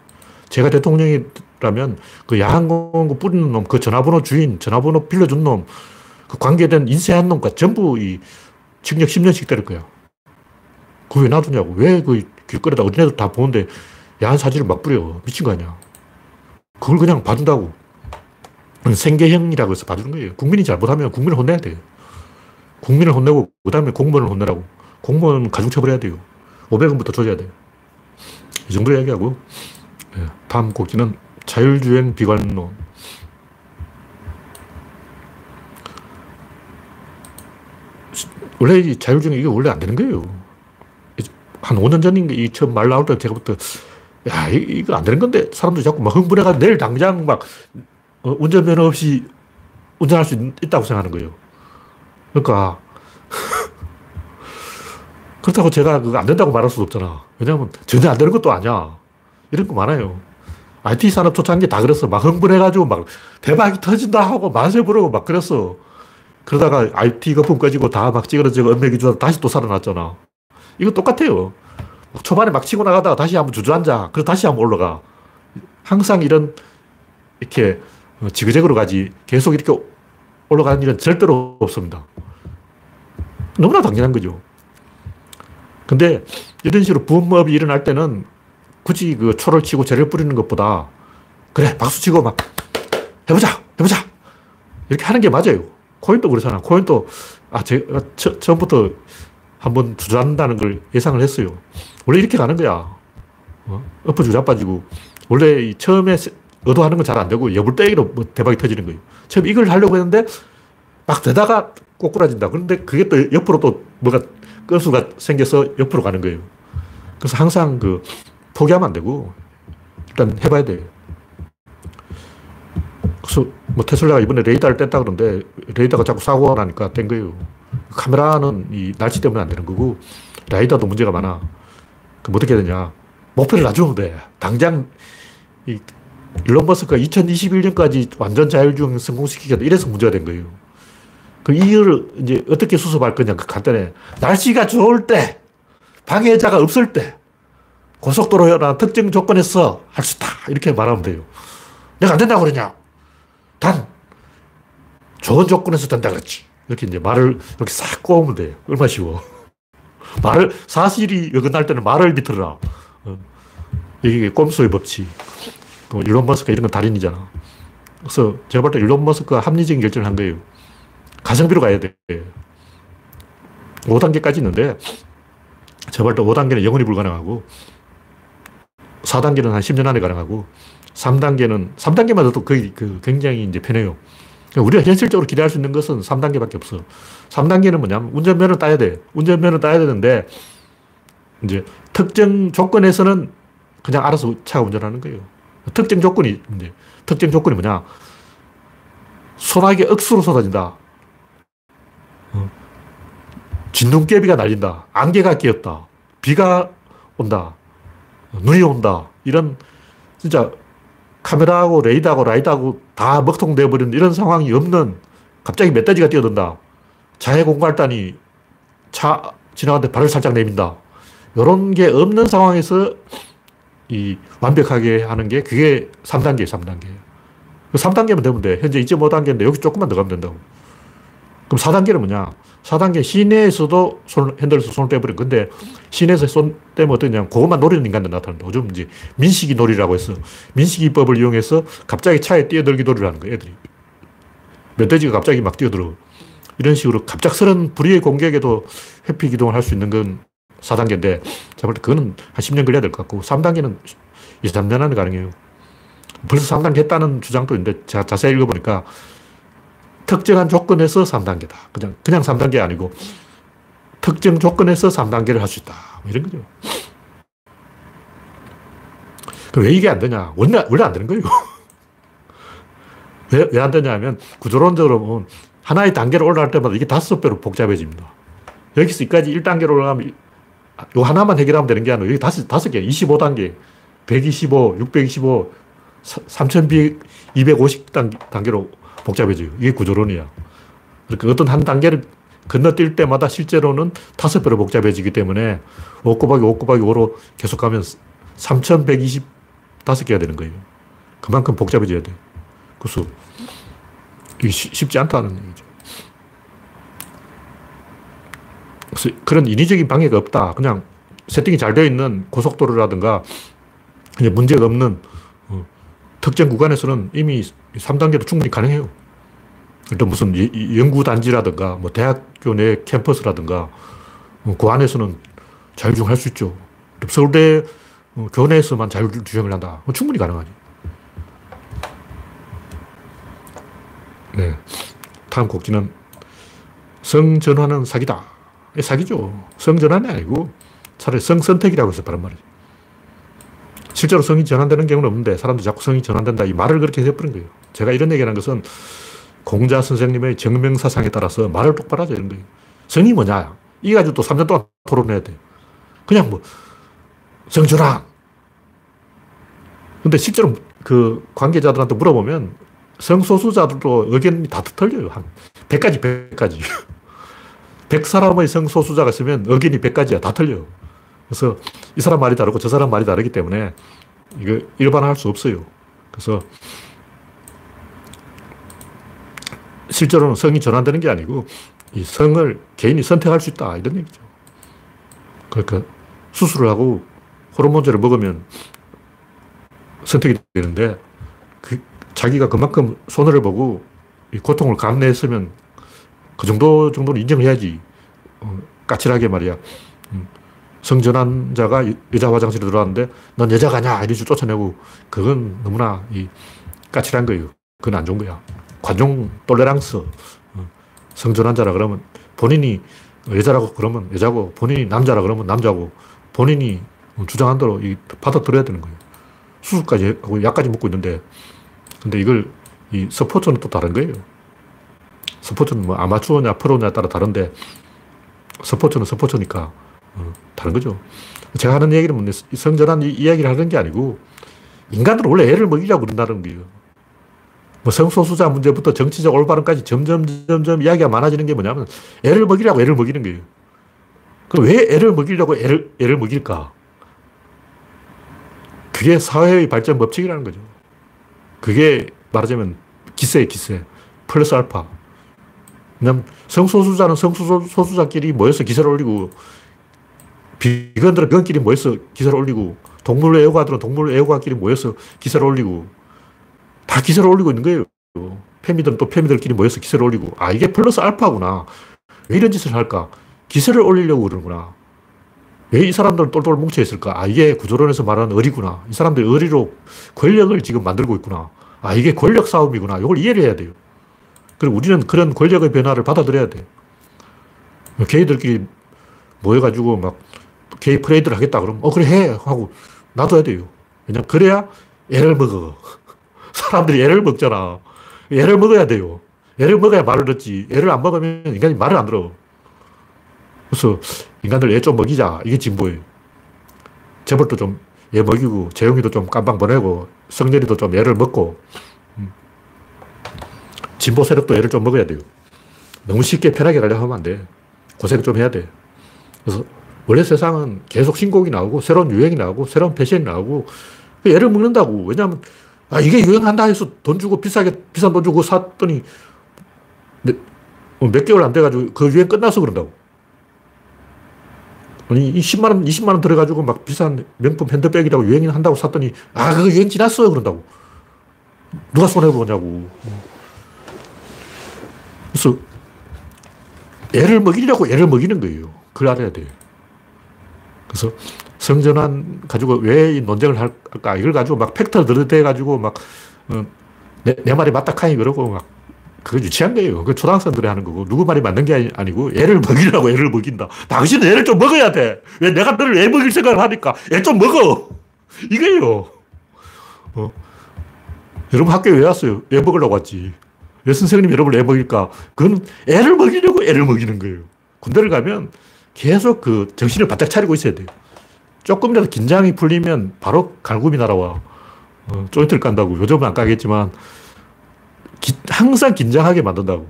제가 대통령이라면 그 야한 광고 뿌리는 놈, 그 전화번호 주인, 전화번호 빌려준 놈, 그 관계된 인쇄한 놈과 전부 이 징역 10년씩 때릴 거야. 그거 왜 놔두냐고. 왜 그 길거리에다 어린애들 다 보는데 야한 사진을 막 뿌려. 미친 거 아니야. 그걸 그냥 봐준다고. 생계형이라고 해서 봐주는 거예요. 국민이 잘못하면 국민을 혼내야 돼요. 국민을 혼내고 그 다음에 공무원을 혼내라고. 공무원 가중처벌해야 돼요. 500원부터 줘야 돼요. 이 정도로 이야기하고, 네, 다음 곡지는 자율주행 비관론. 원래 이 자율주행 이게 원래 안 되는 거예요. 한 5년 전인가 이 처음 말 나올 때 제가부터 야 이거 안 되는 건데 사람들이 자꾸 막 흥분해가지고 내일 당장 막 운전면허 없이 운전할 수 있다고 생각하는 거예요. 그러니까 그렇다고 제가 그거 안 된다고 말할 수도 없잖아. 왜냐하면 전혀 안 되는 것도 아니야. 이런 거 많아요. IT 산업 초창기 다 그랬어. 막 흥분해가지고 막 대박이 터진다 하고 만세 부르고 막 그랬어. 그러다가 IT 거품 꺼지고 다 막 찌그러지고 은맥이 주다 다시 또 살아났잖아. 이거 똑같아요. 초반에 막 치고 나가다가 다시 한번 주저앉아. 그래서 다시 한번 올라가. 항상 이런 이렇게 지그재그로 가지 계속 이렇게 올라가는 일은 절대로 없습니다. 너무나 당연한 거죠. 근데 이런 식으로 부업이 일어날 때는 굳이 그 초를 치고 재를 뿌리는 것보다 그래 박수 치고 막 해보자 이렇게 하는 게 맞아요. 코인도 그렇잖아. 코인도 제가 처음부터 한번 주저앉는다는 걸 예상을 했어요. 원래 이렇게 가는 거야. 엎어주자빠지고. 원래 이 처음에 의도하는 건 잘 안 되고 여불떼기로 뭐 대박이 터지는 거예요. 처음 이걸 하려고 했는데 막 되다가 꼬꾸라진다. 그런데 그게 또 옆으로 또 뭐가 건수가 생겨서 옆으로 가는 거예요. 그래서 항상 그 포기하면 안 되고 일단 해봐야 돼요. 그래서 뭐 테슬라가 이번에 레이더를 뗐다 그러는데 레이더가 자꾸 사고가 나니까 뗀 거예요. 카메라는 이 날씨 때문에 안 되는 거고 레이더도 문제가 많아. 그럼 어떻게 해야 되냐. 목표를 놔주면 돼. 당장 이 일론 머스크가 2021년까지 완전 자율주행 성공시키겠다. 이래서 문제가 된 거예요. 그 이유를 이제 어떻게 수습할 거냐. 간단해. 날씨가 좋을 때, 방해자가 없을 때, 고속도로나 특정 조건에서 할 수 있다. 이렇게 말하면 돼요. 내가 안 된다고 그러냐. 단, 좋은 조건에서 된다 그랬지. 이렇게 이제 말을 이렇게 싹 꼬으면 돼요. 얼마나 쉬워. 말을, 사실이 어긋날 때는 말을 비틀어라. 이게 꼼수의 법칙. 일론 머스크 이런 건 달인이잖아. 그래서 제가 볼 때 일론 머스크가 합리적인 결정을 한 거예요. 가성비로 가야 돼. 5단계까지 있는데 재벌 또 5단계는 영원히 불가능하고 4단계는 한 10년 안에 가능하고 3단계만 해도 거의 굉장히 이제 편해요. 우리가 현실적으로 기대할 수 있는 것은 3단계밖에 없어. 3단계는 뭐냐면 운전면허 따야 돼. 운전면허 따야 되는데 이제 특정 조건에서는 그냥 알아서 차가 운전하는 거예요. 특정 조건이 뭐냐? 소나기 억수로 쏟아진다. 진눈깨비가 날린다. 안개가 끼었다. 비가 온다. 눈이 온다. 이런 진짜 카메라하고 레이더하고 라이더하고 다 먹통되어버린 이런 상황이 없는 갑자기 멧돼지가 뛰어든다. 자해 공갈단이 차 지나가는데 발을 살짝 내민다. 이런 게 없는 상황에서 이 완벽하게 하는 게 그게 3단계예요. 3단계면 되면 돼. 현재 2.5단계인데 여기 조금만 더 가면 된다고. 그럼 4단계는 뭐냐? 4단계 시내에서도 핸들에서 손을 떼버린 건데 시내에서 손 떼면 어떠냐면 그것만 노리는 인간들 나타난다. 요즘 이제 민식이 놀이라고 해서 민식이법을 이용해서 갑자기 차에 뛰어들기 놀이를 하는 거예요. 애들이. 멧돼지가 갑자기 막 뛰어들어. 이런 식으로 갑작스런 불의의 공격에도 회피 기동을 할 수 있는 건 4단계인데 제가 볼 때 그거는 한 10년 걸려야 될 것 같고 3단계는 2-3년 안에 가능해요. 벌써 3단계 했다는 주장도 있는데 제가 자세히 읽어보니까 특정한 조건에서 3단계다. 그냥 3단계 아니고 특정 조건에서 3단계를 할 수 있다. 이런 거죠. 그럼 왜 이게 안 되냐? 원래 안 되는 거예요. 왜 안 되냐 하면 구조론적으로 보면 하나의 단계로 올라갈 때마다 이게 5배로 복잡해집니다. 여기서 여기까지 1단계로 올라가면 요 하나만 해결하면 되는 게 아니고 여기 다섯 개, 25단계, 125, 625, 3250단계로 복잡해져요. 이게 구조론이야. 그러니까 어떤 한 단계를 건너뛸 때마다 실제로는 5배로 복잡해지기 때문에 5 곱하기 5 곱하기 5로 계속 가면 3125개가 되는 거예요. 그만큼 복잡해져야 돼요. 그래서 이게 쉽지 않다는 얘기죠. 그래서 그런 인위적인 방해가 없다. 그냥 세팅이 잘 되어 있는 고속도로라든가 이제 문제가 없는 특정 구간에서는 이미 3단계도 충분히 가능해요. 일단 무슨 연구단지라든가 뭐 대학교 내 캠퍼스라든가 그 안에서는 자율주행 할 수 있죠. 서울대 교내에서만 자율주행을 한다. 충분히 가능하죠. 네. 다음 곡지는 성전환은 사기다. 사기죠. 성전환이 아니고 차라리 성선택이라고 해서 바란 말이죠. 실제로 성이 전환되는 경우는 없는데 사람들이 자꾸 성이 전환된다. 이 말을 그렇게 해버린 거예요. 제가 이런 얘기를 한 것은 공자 선생님의 정명사상에 따라서 말을 똑바로 하자 이런 거예요. 성이 뭐냐. 이거 가지고 또 3년 동안 토론해야 돼요. 그냥 뭐 성전환. 근데 실제로 그 관계자들한테 물어보면 성소수자들도 의견이 다 틀려요. 한 100가지. 100사람의 성소수자가 있으면 의견이 100가지야. 다 틀려요. 그래서 이 사람 말이 다르고 저 사람 말이 다르기 때문에 이거 일반화할 수 없어요. 그래서 실제로는 성이 전환되는 게 아니고 이 성을 개인이 선택할 수 있다. 이런 얘기죠. 그러니까 수술을 하고 호르몬제를 먹으면 선택이 되는데 자기가 그만큼 손해를 보고 이 고통을 감내했으면 그 정도는 인정해야지. 까칠하게 말이야. 성전환자가 여자 화장실에 들어왔는데 넌 여자가 아냐 이래서 쫓아내고 그건 너무나 까칠한 거예요. 그건 안 좋은 거야. 관종 똘레랑스. 성전환자라 그러면 본인이 여자라고 그러면 여자고 본인이 남자라 그러면 남자고 본인이 주장한 대로 받아들여야 되는 거예요. 수술까지 하고 약까지 먹고 있는데 근데 이걸 이 스포츠는 또 다른 거예요. 스포츠는 뭐 아마추어냐 프로냐 따라 다른데 스포츠는 스포츠니까 다른 거죠. 제가 하는 얘기는 뭔데 성전환 이야기를 하는 게 아니고 인간들은 원래 애를 먹이려고 그런다는 거예요. 뭐 성소수자 문제부터 정치적 올바름까지 점점 이야기가 많아지는 게 뭐냐면 애를 먹이려고 애를 먹이는 거예요. 그럼 왜 애를 먹이려고 애를 먹일까? 그게 사회의 발전 법칙이라는 거죠. 그게 말하자면 기세예요, 기세. 플러스 알파. 왜냐면 성소수자는 성소수자끼리 모여서 기세를 올리고 비건들은 비건끼리 모여서 기세를 올리고 동물 애호가들은 동물 애호가끼리 모여서 기세를 올리고 다 기세를 올리고 있는 거예요. 패미들은 또 패미들끼리 모여서 기세를 올리고, 아, 이게 플러스 알파구나. 왜 이런 짓을 할까? 기세를 올리려고 그러구나. 왜 이 사람들은 똘똘 뭉쳐있을까? 아, 이게 구조론에서 말하는 어리구나. 이 사람들이 어리로 권력을 지금 만들고 있구나. 아, 이게 권력 싸움이구나. 이걸 이해를 해야 돼요. 그리고 우리는 그런 권력의 변화를 받아들여야 돼요. 개이들끼리 모여가지고 막 개이 프레이드를 하겠다 그러면 그래 해 하고 놔둬야 돼요. 왜냐면 그래야 애를 먹어. 사람들이 애를 먹잖아. 애를 먹어야 돼요. 애를 먹어야 말을 듣지. 애를 안 먹으면 인간이 말을 안 들어. 그래서 인간들 애 좀 먹이자. 이게 진보예요. 재벌도 좀 애 먹이고, 재용이도 좀 깜방 보내고, 성렬이도 좀 애를 먹고. 진보 세력도 애를 좀 먹어야 돼요. 너무 쉽게 편하게 가려고 하면 안 돼. 고생 좀 해야 돼. 그래서 원래 세상은 계속 신곡이 나오고, 새로운 유행이 나오고, 새로운 패션이 나오고, 애를 먹는다고. 왜냐하면, 아, 이게 유행한다 해서 돈 주고 비싼 돈 주고 샀더니 몇 개월 안 돼가지고 그 유행 끝나서 그런다고. 아니, 이 10만원, 20만원 들어가지고 막 비싼 명품 핸드백이라고 유행이 한다고 샀더니, 아, 그거 유행 지났어요. 그런다고. 누가 손해보냐고. 그래서 애를 먹이려고 애를 먹이는 거예요. 그걸 알아야 돼요. 그래서 성전환 가지고 왜 이 논쟁을 할까? 이걸 가지고 막 팩트를 들이대가지고 막, 내 말이 맞다 카이 그러고 막, 그거 유치한 거예요. 그거 초등학생들이 하는 거고, 누구 말이 맞는 게 아니고, 애를 먹이려고 애를 먹인다. 당신은 애를 좀 먹어야 돼. 왜 내가 너를 애 먹일 생각을 하니까, 애 좀 먹어. 이거예요. 여러분 학교에 왜 왔어요? 애 먹으려고 왔지. 왜 선생님 여러분을 애 먹일까? 그건 애를 먹이려고 애를 먹이는 거예요. 군대를 가면 계속 그 정신을 바짝 차리고 있어야 돼요. 조금이라도 긴장이 풀리면 바로 갈굼이 날아와. 조인트를 깐다고. 요즘은 안 까겠지만 항상 긴장하게 만든다고.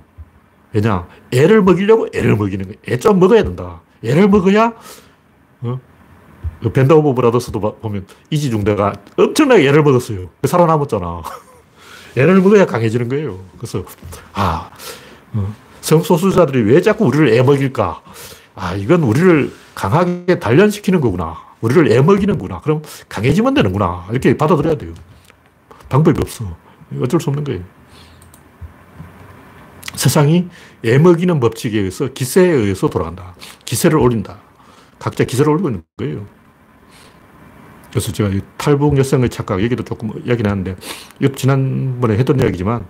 왜냐? 애를 먹이려고 애를 먹이는 거예요. 애 좀 먹어야 된다. 애를 먹어야 밴드 오브 브라더스도 보면 이지중대가 엄청나게 애를 먹었어요. 살아남았잖아. 애를 먹어야 강해지는 거예요. 그래서 성소수자들이 왜 자꾸 우리를 애 먹일까? 아, 이건 우리를 강하게 단련시키는 거구나. 우리를 애 먹이는구나. 그럼 강해지면 되는구나. 이렇게 받아들여야 돼요. 방법이 없어. 어쩔 수 없는 거예요. 세상이 애 먹이는 법칙에 의해서 기세에 의해서 돌아간다. 기세를 올린다. 각자 기세를 올리고 있는 거예요. 그래서 제가 이 탈북 여성의 착각 얘기도 조금 이야기를 하는데, 이것도 지난번에 했던 이야기지만,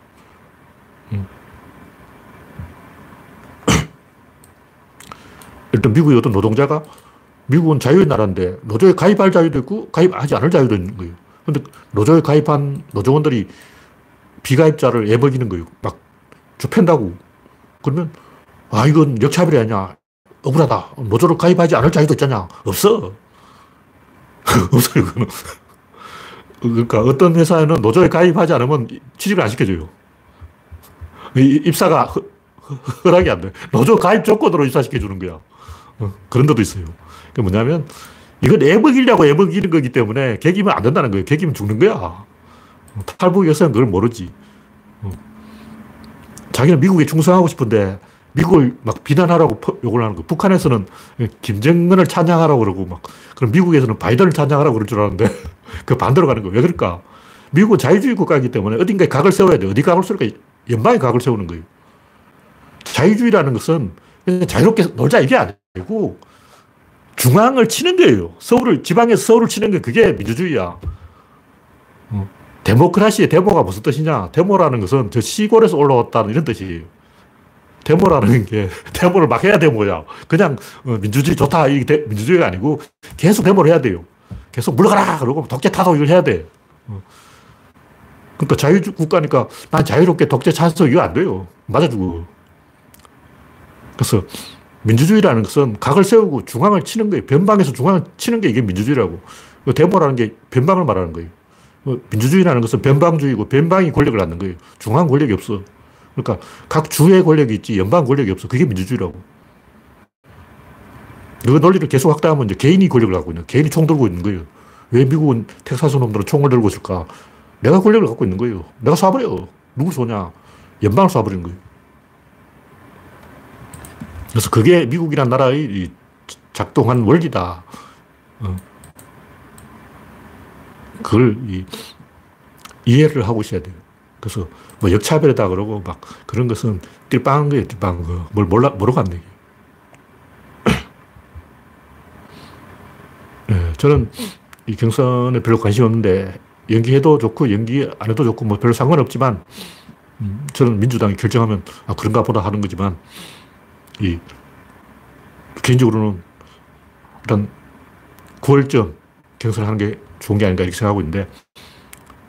일단 미국의 어떤 노동자가, 미국은 자유의 나라인데 노조에 가입할 자유도 있고 가입하지 않을 자유도 있는 거예요. 그런데 노조에 가입한 노조원들이 비가입자를 애 먹이는 거예요. 막 좁힌다고. 그러면 아, 이건 역차별이 아니냐. 억울하다. 노조로 가입하지 않을 자유도 있잖냐. 없어. 없어요. 그거는. 그러니까 어떤 회사에는 노조에 가입하지 않으면 취직을 안 시켜줘요. 입사가 허락이 안 돼. 노조 가입 조건으로 입사시켜주는 거야. 그런 데도 있어요. 그게 뭐냐면, 이건 애 먹이려고 애 먹이는 거기 때문에 개기면 안 된다는 거예요. 개기면 죽는 거야. 탈북 여성은 그걸 모르지. 자기는 미국에 충성하고 싶은데 미국을 막 비난하라고 욕을 하는 거예요. 북한에서는 김정은을 찬양하라고 그러고 막, 그럼 미국에서는 바이든을 찬양하라고 그럴 줄 알았는데 그 반대로 가는 거예요. 왜 그럴까? 미국은 자유주의 국가이기 때문에 어딘가에 각을 세워야 돼요. 어디 각을 세울까? 연방에 각을 세우는 거예요. 자유주의라는 것은 그냥 자유롭게 놀자 이게 아니고 중앙을 치는 거예요. 지방에서 서울을 치는 게 그게 민주주의야. 데모크라시의 데모가 무슨 뜻이냐? 데모라는 것은 저 시골에서 올라왔다는 이런 뜻이에요. 데모라는 게 데모를 막 해야 데모야. 그냥 민주주의 좋다 이게 민주주의가 아니고 계속 데모를 해야 돼요. 계속 물러가라 그러고 독재 타도 이걸 해야 돼. 그러니까 자유주의 국가니까 난 자유롭게 독재 차서 이거 안 돼요. 맞아 죽어. 그래서 민주주의라는 것은 각을 세우고 중앙을 치는 거예요. 변방에서 중앙을 치는 게 이게 민주주의라고. 데모라는 게 변방을 말하는 거예요. 민주주의라는 것은 변방주의고 변방이 권력을 갖는 거예요. 중앙 권력이 없어. 그러니까 각 주의 권력이 있지 연방 권력이 없어. 그게 민주주의라고. 그 논리를 계속 확대하면 이제 개인이 권력을 갖고 있는 거예요. 개인이 총 들고 있는 거예요. 왜 미국은 텍사스 놈들은 총을 들고 있을까? 내가 권력을 갖고 있는 거예요. 내가 쏴버려. 누굴 쏘냐? 연방을 쏴버리는 거예요. 그래서 그게 미국이란 나라의 작동한 원리다. 그걸 이해를 하고 있어야 돼요. 그래서 뭐 역차별이다 그러고 막 그런 것은 띨빵한 거예요, 띨빵한 거. 뭘 모르고 안 되게. 네, 저는 이 경선에 별로 관심이 없는데 연기해도 좋고 연기 안 해도 좋고 뭐 별로 상관없지만 저는 민주당이 결정하면 아, 그런가 보다 하는 거지만 이 개인적으로는 일단 9월쯤 경선을 하는 게 좋은 게 아닌가 이렇게 생각하고 있는데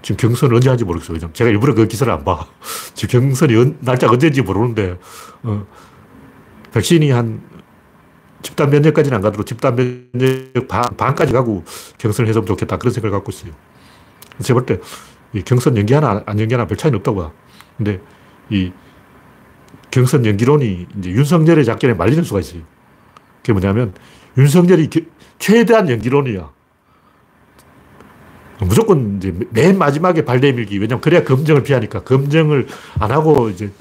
지금 경선을 언제 하는지 모르겠어요. 제가 일부러 그 기사를 안 봐. 지금 경선이 날짜가 언제인지 모르는데 백신이 한 집단 면역까지는 안 가더라도 집단 면역 반까지 가고 경선을 해서 좋겠다 그런 생각을 갖고 있어요. 제가 볼 때 이 경선 연기하나 안 연기하나 별 차이는 없다고 봐. 근데 이 경선 연기론이 이제 윤석열의 작전에 말리는 수가 있어요. 그게 뭐냐면 윤석열이 최대한 연기론이야. 무조건 이제 맨 마지막에 발대밀기. 왜냐면 그래야 검증을 피하니까. 검증을 안 하고 이제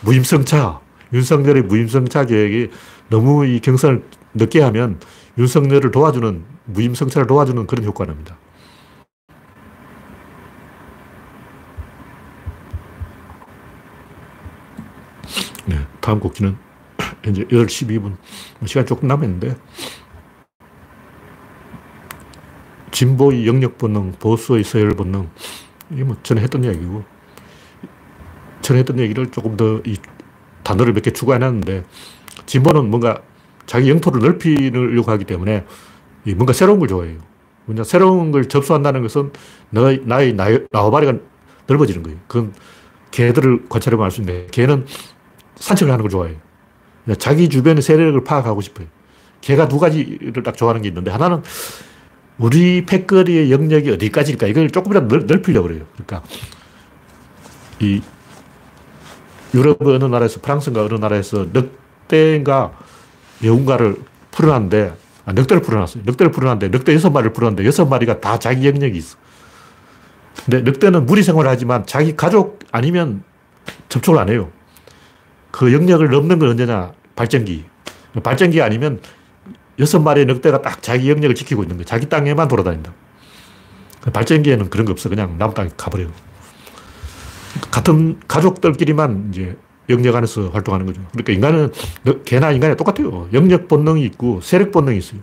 무임승차. 윤석열의 무임승차 계획이 너무 이 경선을 늦게 하면 윤석열을 도와주는 무임승차를 도와주는 그런 효과가 납니다. 네, 다음 곡지는 이제 8시 12분 시간 조금 남았는데 진보의 영역 본능, 보수의 서열 본능. 이게 뭐 전에 했던 이야기고. 전에 했던 얘기를 조금 더 이 단어를 몇 개 추가해놨는데, 진보는 뭔가 자기 영토를 넓히려고 하기 때문에 뭔가 새로운 걸 좋아해요. 뭔가 새로운 걸 접수한다는 것은 나의 나와바리가 넓어지는 거예요. 그건 개들을 관찰해보면 알 수 있는데, 개는 산책을 하는 걸 좋아해요. 자기 주변의 세력을 파악하고 싶어요. 개가 두 가지를 딱 좋아하는 게 있는데, 하나는 우리 패거리의 영역이 어디까지일까? 이걸 조금이라도 넓히려고 그래요. 그러니까, 이, 유럽 어느 나라에서, 프랑스인가 어느 나라에서 늑대인가 여운가를 풀어놨는데, 늑대를 풀어놨어요. 늑대를 풀어놨는데, 늑대 6마리를 풀어놨는데, 6마리가 다 자기 영역이 있어. 근데 늑대는 무리 생활을 하지만 자기 가족 아니면 접촉을 안 해요. 그 영역을 넘는 건 언제냐? 발전기. 발전기 아니면 6마리의 늑대가 딱 자기 영역을 지키고 있는 거예요. 자기 땅에만 돌아다닌다. 발전기에는 그런 거 없어. 그냥 남 땅에 가버려요. 같은 가족들끼리만 이제 영역 안에서 활동하는 거죠. 그러니까 인간은, 개나 인간이 똑같아요. 영역 본능이 있고 세력 본능이 있어요.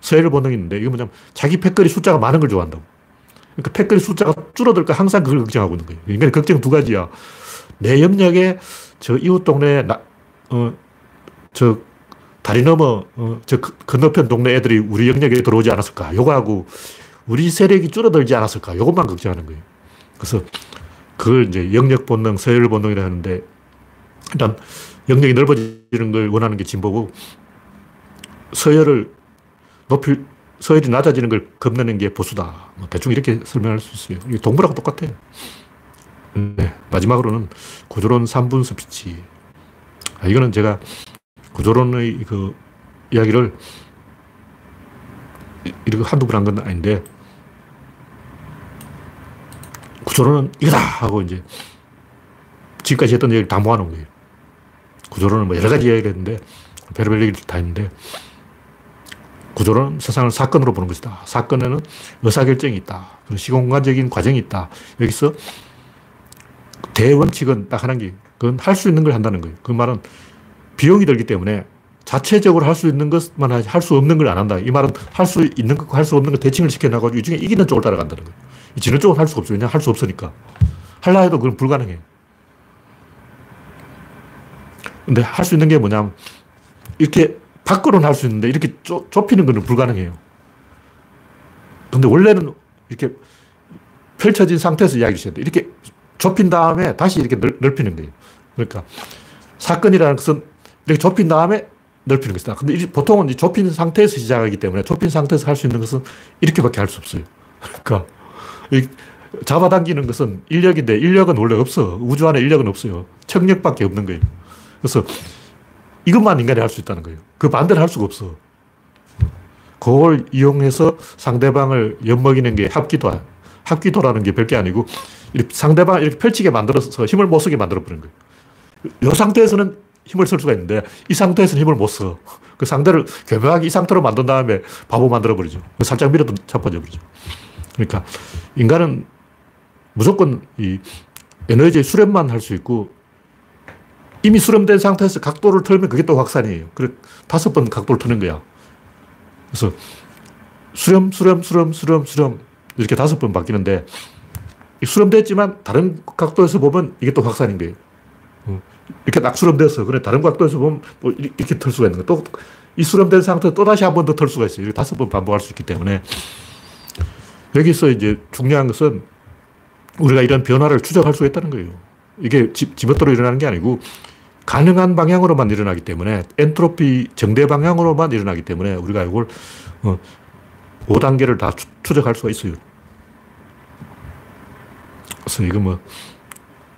서열 본능이 있는데 이게 뭐냐면 자기 패거리 숫자가 많은 걸 좋아한다고. 그러니까 패거리 숫자가 줄어들까 항상 그걸 걱정하고 있는 거예요. 인간의 걱정 두 가지야. 내 영역에 저 이웃 동네에 저 다리 넘어, 저 건너편 동네 애들이 우리 영역에 들어오지 않았을까. 요거하고 우리 세력이 줄어들지 않았을까. 요것만 걱정하는 거예요. 그래서 그걸 이제 영역 본능, 서열 본능이라 하는데 일단 영역이 넓어지는 걸 원하는 게 진보고 서열이 낮아지는 걸 겁내는 게 보수다. 뭐 대충 이렇게 설명할 수 있어요. 이게 동물하고 똑같아. 네. 마지막으로는 구조론 3분 스피치. 이거는 제가 구조론의 그 이야기를 이렇게 한두 번 한 건 아닌데 구조론은 이거다 하고 이제 지금까지 했던 얘기를 다 모아놓은 거예요. 구조론은 뭐 여러 가지 이야기를 했는데 별의별 얘기를 다 했는데 구조론은 세상을 사건으로 보는 것이다. 사건에는 의사결정이 있다. 그리고 시공간적인 과정이 있다. 여기서 대원칙은 딱 하나인 게 그건 할 수 있는 걸 한다는 거예요. 그 말은 비용이 들기 때문에 자체적으로 할 수 있는 것만 하지 할 수 없는 걸 안 한다. 이 말은 할 수 있는 것과 할 수 없는 것 대칭을 시켜놔가지고 이 중에 이기는 쪽을 따라간다는 거예요. 지는 쪽은 할 수가 없어요. 왜냐하면 할 수 없으니까. 하려 해도 그건 불가능해. 근데 할 수 있는 게 뭐냐면 이렇게 밖으로는 할 수 있는데 이렇게 좁히는 건 불가능해요. 근데 원래는 이렇게 펼쳐진 상태에서 이야기를 해야 돼. 이렇게 좁힌 다음에 다시 이렇게 넓히는 거예요. 그러니까 사건이라는 것은 이렇게 좁힌 다음에 넓히는 것이다. 근데 보통은 좁힌 상태에서 시작하기 때문에 좁힌 상태에서 할 수 있는 것은 이렇게밖에 할 수 없어요. 그러니까 잡아당기는 것은 인력인데 인력은 원래 없어. 우주 안에 인력은 없어요. 청력밖에 없는 거예요. 그래서 이것만 인간이 할 수 있다는 거예요. 그 반대를 할 수가 없어. 그걸 이용해서 상대방을 엿먹이는 게 합기도야. 합기도라는 게 별게 아니고 상대방을 이렇게 펼치게 만들어서 힘을 못 쓰게 만들어버리는 거예요. 이 상태에서는 힘을 쓸 수가 있는데 이 상태에서는 힘을 못 써. 그 상대를 교묘하게 이 상태로 만든 다음에 바보 만들어버리죠. 살짝 밀어도 자빠져버리죠. 그러니까 인간은 무조건 이 에너지 수렴만 할 수 있고 이미 수렴된 상태에서 각도를 틀면 그게 또 확산이에요. 그래 5번 각도를 트는 거야. 그래서 수렴 이렇게 5번 바뀌는데 수렴됐지만 다른 각도에서 보면 이게 또 확산인 거예요. 이렇게 딱 수렴돼서 그래 다른 각도에서 보면 또 이렇게 틀 수가 있는 거예요. 또 이 수렴된 상태에서 또 다시 한 번 더 틀 수가 있어요. 5번 반복할 수 있기 때문에 여기서 이제 중요한 것은 우리가 이런 변화를 추적할 수 있다는 거예요. 이게 지멋대로 일어나는 게 아니고 가능한 방향으로만 일어나기 때문에 엔트로피 정대 방향으로만 일어나기 때문에 우리가 이걸 5단계를 다 추적할 수가 있어요. 그래서 이거 뭐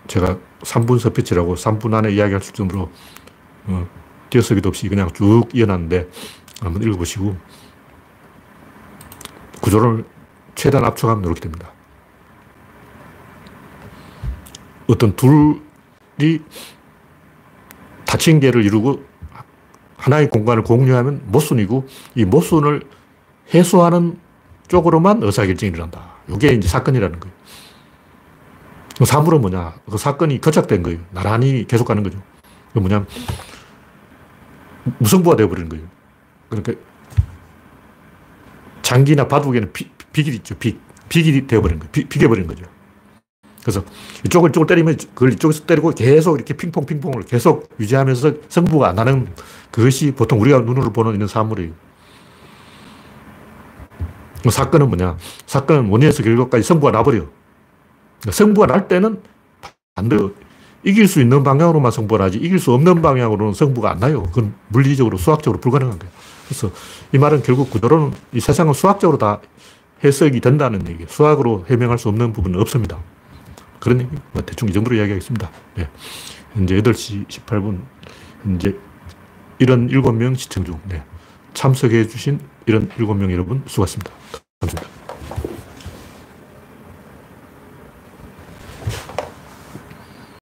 제가 3분 스피치라고 3분 안에 이야기할 수 있으므로 띄어쓰기도 없이 그냥 쭉 이어놨는데 한번 읽어보시고 구조를 최대한 압축하면 이렇게 됩니다. 어떤 둘이 다친계를 이루고 하나의 공간을 공유하면 모순이고 이 모순을 해소하는 쪽으로만 의사결정이 일어난다. 이게 이제 사건이라는 거예요. 사물은 뭐냐? 그 사건이 교착된 거예요. 나란히 계속 가는 거죠. 그 뭐냐면 무성부가 되어버리는 거예요. 그러니까 장기나 바둑에는 빅이 있죠. 빅이 되어버리는 거예요. 빅해버리는 거죠. 그래서 이쪽을 이쪽을 때리면 그걸 이쪽에서 때리고 계속 이렇게 핑퐁을 계속 유지하면서 성부가 안 나는 그것이 보통 우리가 눈으로 보는 이런 사물이에요. 사건은 뭐냐? 사건은 원인에서 결과까지 성부가 나버려요. 성부가 날 때는 반대로 이길 수 있는 방향으로만 성부가 나지 이길 수 없는 방향으로는 성부가 안 나요. 그건 물리적으로 수학적으로 불가능한 거예요. 그래서 이 말은 결국 그대로는 이 세상은 수학적으로 다 해석이 된다는 얘기예요. 수학으로 해명할 수 없는 부분은 없습니다. 그런 얘기 대충 이 정도로 이야기하겠습니다. 네. 현재 8시 18분 이제 77명 시청 중. 네. 참석해 주신 77명 여러분 수고하셨습니다. 감사합니다.